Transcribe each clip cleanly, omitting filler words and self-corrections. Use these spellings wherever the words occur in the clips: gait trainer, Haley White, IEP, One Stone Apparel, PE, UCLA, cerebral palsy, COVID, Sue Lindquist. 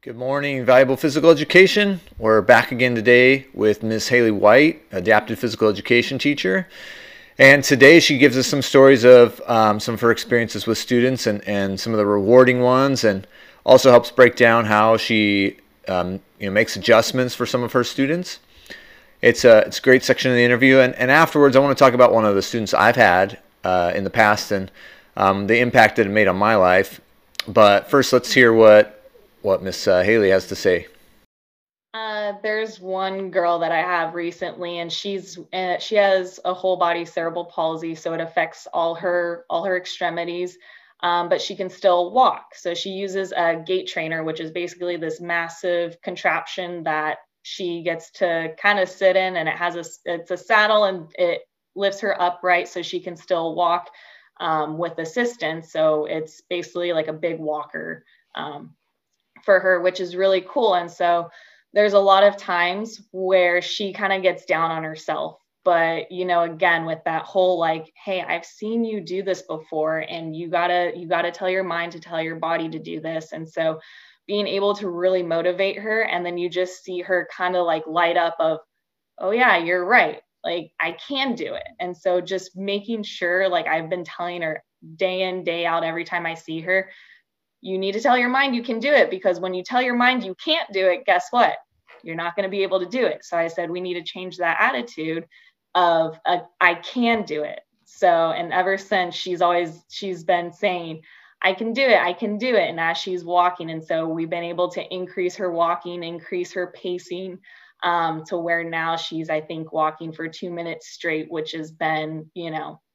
Good morning, Valuable Physical Education. We're back again today with Ms. Haley White, adapted physical education teacher. And today she gives us some stories of some of her experiences with students and some of the rewarding ones, and also helps break down how she makes adjustments for some of her students. It's a great section of the interview. And afterwards, I want to talk about one of the students I've had in the past and the impact that it made on my life. But first, let's hear what Miss Haley has to say. There's one girl that I have recently, and she has a whole body cerebral palsy, so it affects all her extremities, but she can still walk. So she uses a gait trainer, which is basically this massive contraption that she gets to kind of sit in, and it's a saddle, and it lifts her upright so she can still walk with assistance. So it's basically like a big walker for her, which is really cool. And so there's a lot of times where she kind of gets down on herself, but again, with that whole like, hey, I've seen you do this before, and you gotta tell your mind to tell your body to do this. And so being able to really motivate her, and then you just see her kind of like light up of, oh yeah, you're right, like I can do it. And so just making sure, like I've been telling her day in, day out, every time I see her, you need to tell your mind you can do it, because when you tell your mind you can't do it, guess what? You're not going to be able to do it. So I said, we need to change that attitude of I can do it. So, and ever since, she's been saying, I can do it, I can do it. And as she's walking, and so we've been able to increase her walking, increase her pacing to where now she's, I think, walking for 2 minutes straight, which has been,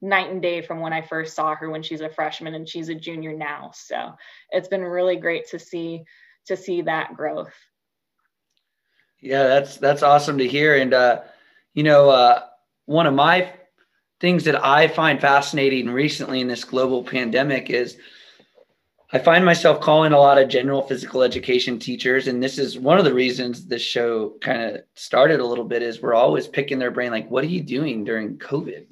night and day from when I first saw her when she's a freshman, and she's a junior now. So it's been really great to see that growth. Yeah, that's awesome to hear. And, one of my things that I find fascinating recently in this global pandemic is I find myself calling a lot of general physical education teachers. And this is one of the reasons this show kind of started a little bit, is we're always picking their brain, like, what are you doing during COVID?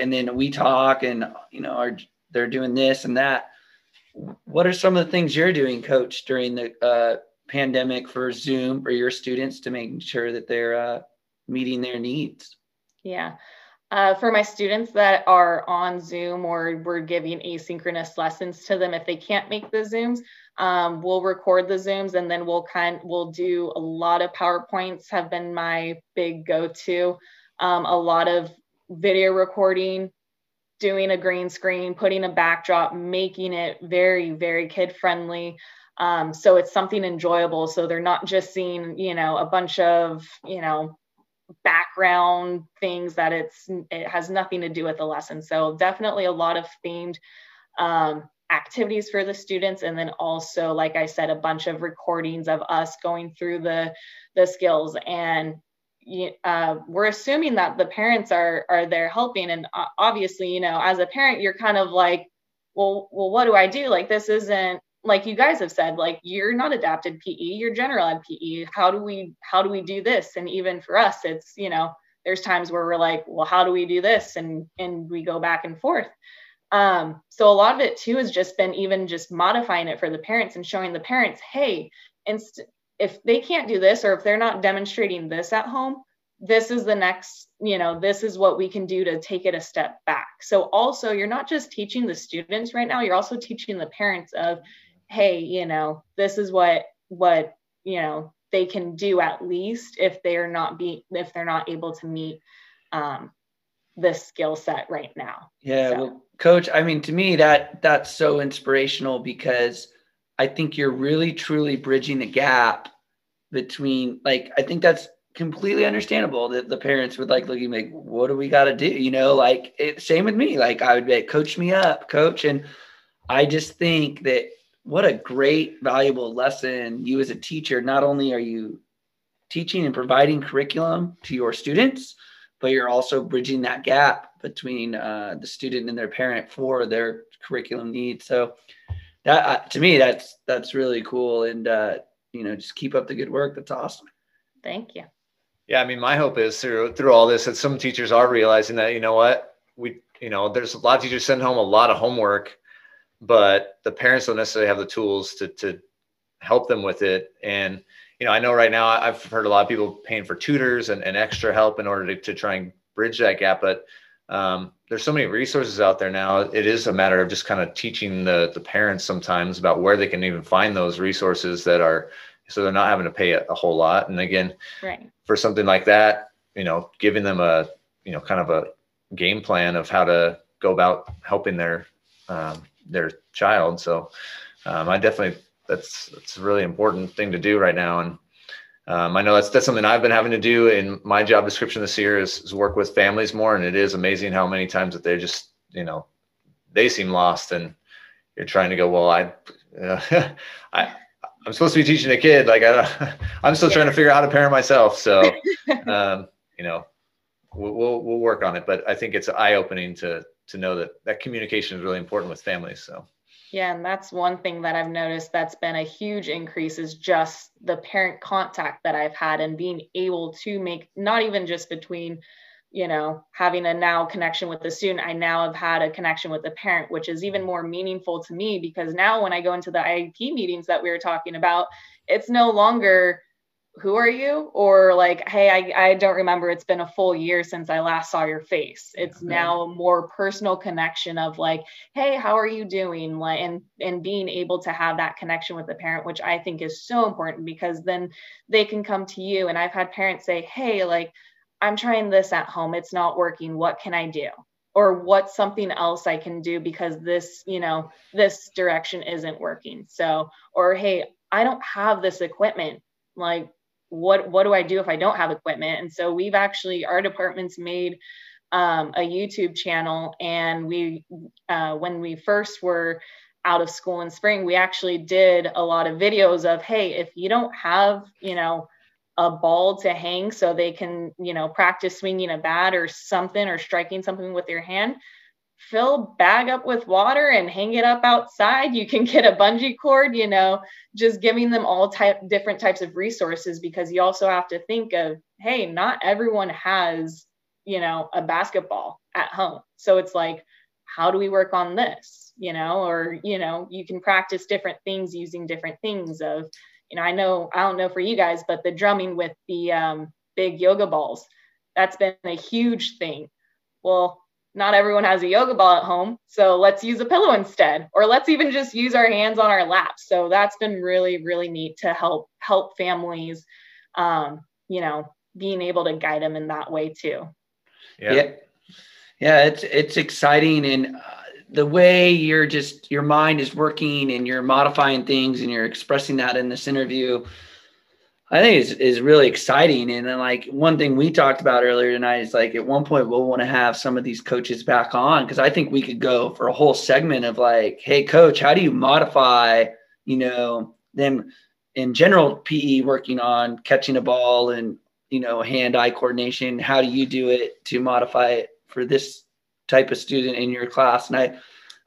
And then we talk and, they're doing this and that. What are some of the things you're doing, Coach, during the pandemic for Zoom or your students to make sure that they're meeting their needs? Yeah. For my students that are on Zoom, or we're giving asynchronous lessons to them, if they can't make the Zooms, we'll record the Zooms, and then we'll do a lot of PowerPoints have been my big go-to, a lot of video recording, doing a green screen, putting a backdrop, making it very, very kid-friendly. So it's something enjoyable. So they're not just seeing, a bunch of, background things that it has nothing to do with the lesson. So definitely a lot of themed activities for the students, and then also, like I said, a bunch of recordings of us going through the skills. And we're assuming that the parents are there helping, and obviously, as a parent, you're kind of like, well, what do I do? Like, this isn't, like you guys have said, like, you're not adapted PE, you're general ed PE. How do we do this? And even for us, it's, there's times where we're like, well, how do we do this? And we go back and forth. So a lot of it too has just been even just modifying it for the parents and showing the parents, hey, if they can't do this, or if they're not demonstrating this at home, this is the next, this is what we can do to take it a step back. So also, you're not just teaching the students right now, you're also teaching the parents of, hey, this is what, they can do, at least if they're not able to meet this skill set right now. Yeah. So. Well, Coach, I mean, to me, that's so inspirational, because I think you're really, truly bridging the gap between, like, I think that's completely understandable that the parents would like looking like, what do we got to do? Same with me. Like, I would be like, coach me up, coach. And I just think that what a great, valuable lesson. You as a teacher, not only are you teaching and providing curriculum to your students, but you're also bridging that gap between the student and their parent for their curriculum needs. So that, to me, that's really cool. And, just keep up the good work. That's awesome. Thank you. Yeah. I mean, my hope is through all this, that some teachers are realizing that, there's a lot of teachers send home a lot of homework, but the parents don't necessarily have the tools to help them with it. And, you know, I know right now I've heard a lot of people paying for tutors and extra help in order to try and bridge that gap. But there's so many resources out there now. It is a matter of just kind of teaching the parents sometimes about where they can even find those resources that are, so they're not having to pay a whole lot. And again, right, for something like that, you know, giving them a, you know, kind of a game plan of how to go about helping their child. So I definitely, that's a really important thing to do right now. And I know that's something I've been having to do in my job description this year is work with families more. And it is amazing how many times that they're just, you know, they seem lost and you're trying to go, well, I'm supposed to be teaching a kid. Like I'm still trying to figure out how to parent myself. So, you know, we'll work on it, but I think it's eye-opening to know that communication is really important with families. So. Yeah. And that's one thing that I've noticed that's been a huge increase is just the parent contact that I've had and being able to make, not even just between, you know, having a now connection with the student, I now have had a connection with the parent, which is even more meaningful to me because now when I go into the IEP meetings that we were talking about, it's no longer who are you? Or like, hey, I don't remember. It's been a full year since I last saw your face. It's now a more personal connection of like, hey, how are you doing? Like, and being able to have that connection with the parent, which I think is so important because then they can come to you. And I've had parents say, hey, like, I'm trying this at home. It's not working. What can I do? Or what's something else I can do because this, you know, this direction isn't working. So, or, hey, I don't have this equipment. Like, what do I do if I don't have equipment? And so we've actually, our department's made a YouTube channel. And we, when we first were out of school in spring, we actually did a lot of videos of, hey, if you don't have, you know, a ball to hang so they can, you know, practice swinging a bat or something or striking something with your hand, fill bag up with water and hang it up outside. You can get a bungee cord, you know, just giving them all different types of resources, because you also have to think of, hey, not everyone has, you know, a basketball at home. So it's like, how do we work on this, you know, or, you know, you can practice different things using different things of, you know, I don't know for you guys, but the drumming with the big yoga balls, that's been a huge thing. Well, not everyone has a yoga ball at home. So let's use a pillow instead, or let's even just use our hands on our laps. So that's been really, really neat to help families, you know, being able to guide them in that way too. Yeah, it's exciting. And the way you're just, your mind is working and you're modifying things and you're expressing that in this interview, I think is really exciting. And then like one thing we talked about earlier tonight is like, at one point we'll want to have some of these coaches back on. Cause I think we could go for a whole segment of like, hey coach, how do you modify, you know, them in general PE working on catching a ball and, you know, hand-eye coordination, how do you do it to modify it for this type of student in your class? And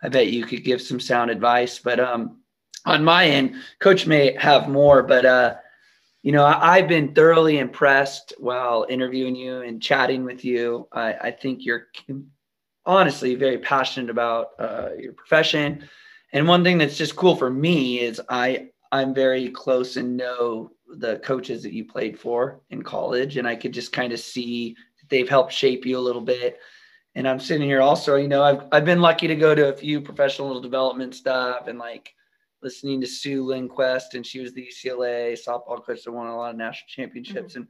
I bet you could give some sound advice, but on my end, coach may have more, but you know, I've been thoroughly impressed while interviewing you and chatting with you. I think you're honestly very passionate about your profession. And one thing that's just cool for me is I'm very close and know the coaches that you played for in college. And I could just kind of see that they've helped shape you a little bit. And I'm sitting here also, you know, I've been lucky to go to a few professional development stuff and like listening to Sue Lindquist, and she was the UCLA softball coach that won a lot of national championships. Mm-hmm. And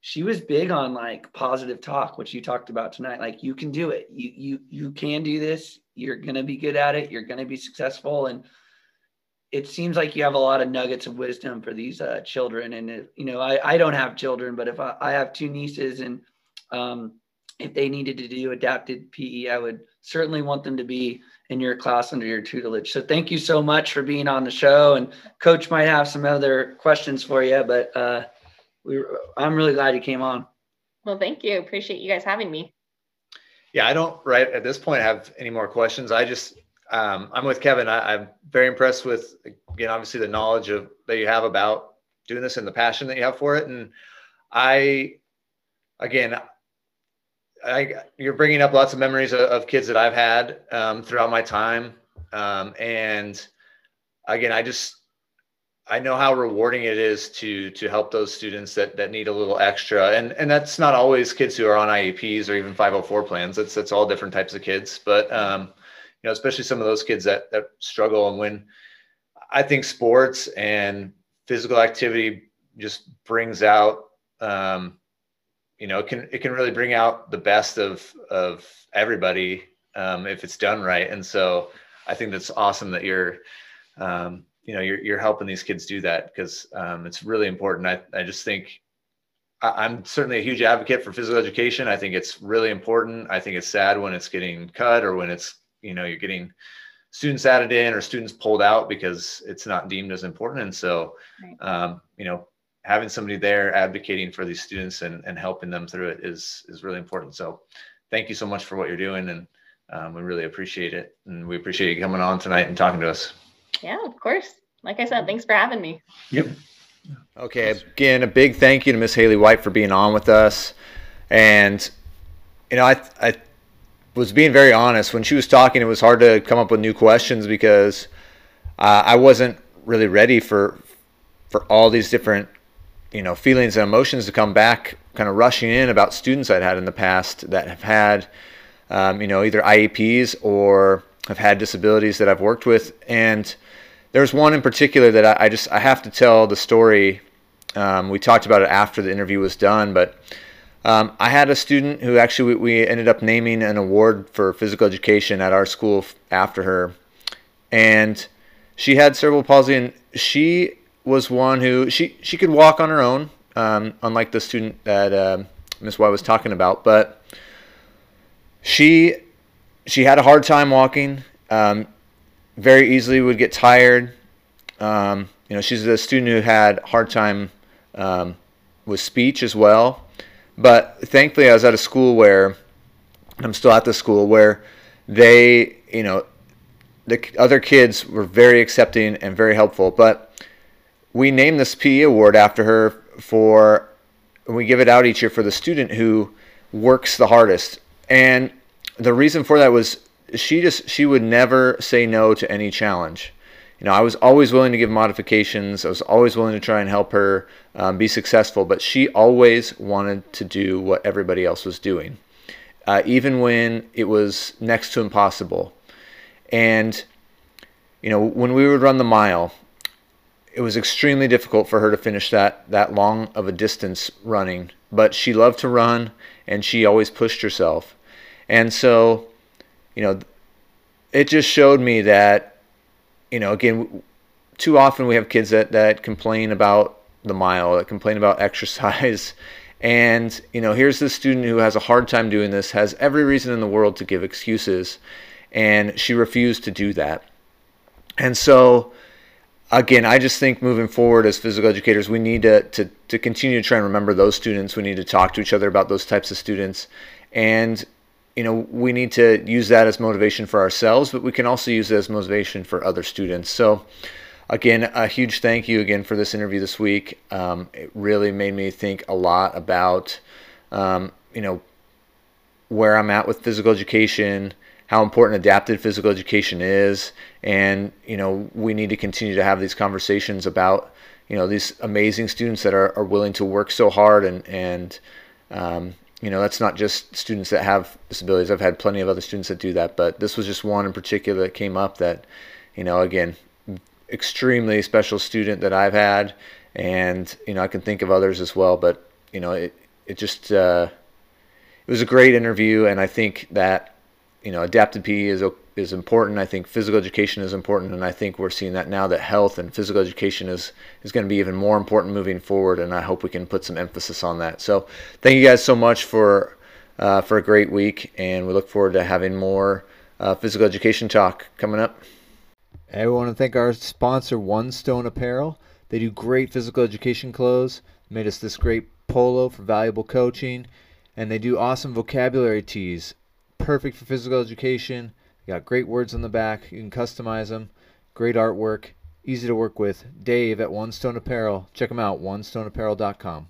she was big on like positive talk, which you talked about tonight. Like you can do it. You can do this. You're going to be good at it. You're going to be successful. And it seems like you have a lot of nuggets of wisdom for these children. And, it, you know, I don't have children, but if I have two nieces and, if they needed to do adapted PE, I would certainly want them to be in your class under your tutelage. So thank you so much for being on the show, and coach might have some other questions for you, but I'm really glad you came on. Well, thank you. Appreciate you guys having me. Yeah. I don't right at this point have any more questions. I just, I'm with Kevin. I'm very impressed with, again, obviously the knowledge that you have about doing this and the passion that you have for it. And you're bringing up lots of memories of kids that I've had throughout my time. And again, I know how rewarding it is to help those students that need a little extra. And that's not always kids who are on IEPs or even 504 plans. It's all different types of kids, but you know, especially some of those kids that struggle. And when I think sports and physical activity just brings out, you know, it can really bring out the best of everybody if it's done right. And so I think that's awesome that you're, you know, you're helping these kids do that, because it's really important. I just think I'm certainly a huge advocate for physical education. I think it's really important. I think it's sad when it's getting cut, or when it's, you know, you're getting students added in or students pulled out because it's not deemed as important. And so, right. You know, having somebody there advocating for these students and helping them through it is really important. So thank you so much for what you're doing. And we really appreciate it. And we appreciate you coming on tonight and talking to us. Yeah, of course. Like I said, thanks for having me. Yep. Okay. Again, a big thank you to Miss Haley White for being on with us. And, you know, I was being very honest. When she was talking, it was hard to come up with new questions because I wasn't really ready for all these different, you know, feelings and emotions to come back kind of rushing in about students I'd had in the past that have had, you know, either IEPs or have had disabilities that I've worked with. And there's one in particular that I have to tell the story. We talked about it after the interview was done, but I had a student who actually we ended up naming an award for physical education at our school after her. And she had cerebral palsy, and she was one who she could walk on her own, unlike the student that Ms. White was talking about. But she had a hard time walking, very easily would get tired. You know, she's a student who had a hard time with speech as well. But thankfully, I was at a school where, I'm still at the school, where they, you know, the other kids were very accepting and very helpful. But we named this PE award after her for, and we give it out each year for the student who works the hardest. And the reason for that was she would never say no to any challenge. You know, I was always willing to give modifications. I was always willing to try and help her be successful, but she always wanted to do what everybody else was doing, even when it was next to impossible. And, you know, when we would run the mile, it was extremely difficult for her to finish that long of a distance running, but she loved to run and she always pushed herself. And so, you know, it just showed me that, you know, again, too often we have kids that complain about the mile, that complain about exercise. And, you know, here's this student who has a hard time doing this, has every reason in the world to give excuses, and she refused to do that. And so, again, I just think moving forward as physical educators, we need to continue to try and remember those students. We need to talk to each other about those types of students. And, you know, we need to use that as motivation for ourselves, but we can also use it as motivation for other students. So again, a huge thank you again for this interview this week. It really made me think a lot about, you know, where I'm at with physical education, how important adapted physical education is. And, you know, we need to continue to have these conversations about, you know, these amazing students that are willing to work so hard and you know, that's not just students that have disabilities. I've had plenty of other students that do that, but this was just one in particular that came up that, you know, again, extremely special student that I've had. And, you know, I can think of others as well, but, you know, it just, it was a great interview. And I think that, you know, adapted PE is important. I think physical education is important. And I think we're seeing that now, that health and physical education is going to be even more important moving forward. And I hope we can put some emphasis on that. So thank you guys so much for a great week. And we look forward to having more physical education talk coming up. I want to thank our sponsor, One Stone Apparel. They do great physical education clothes, made us this great polo for valuable coaching. And they do awesome vocabulary tees, perfect for physical education. You got great words on the back. You can customize them. Great artwork. Easy to work with. Dave at One Stone Apparel. Check them out, onestoneapparel.com.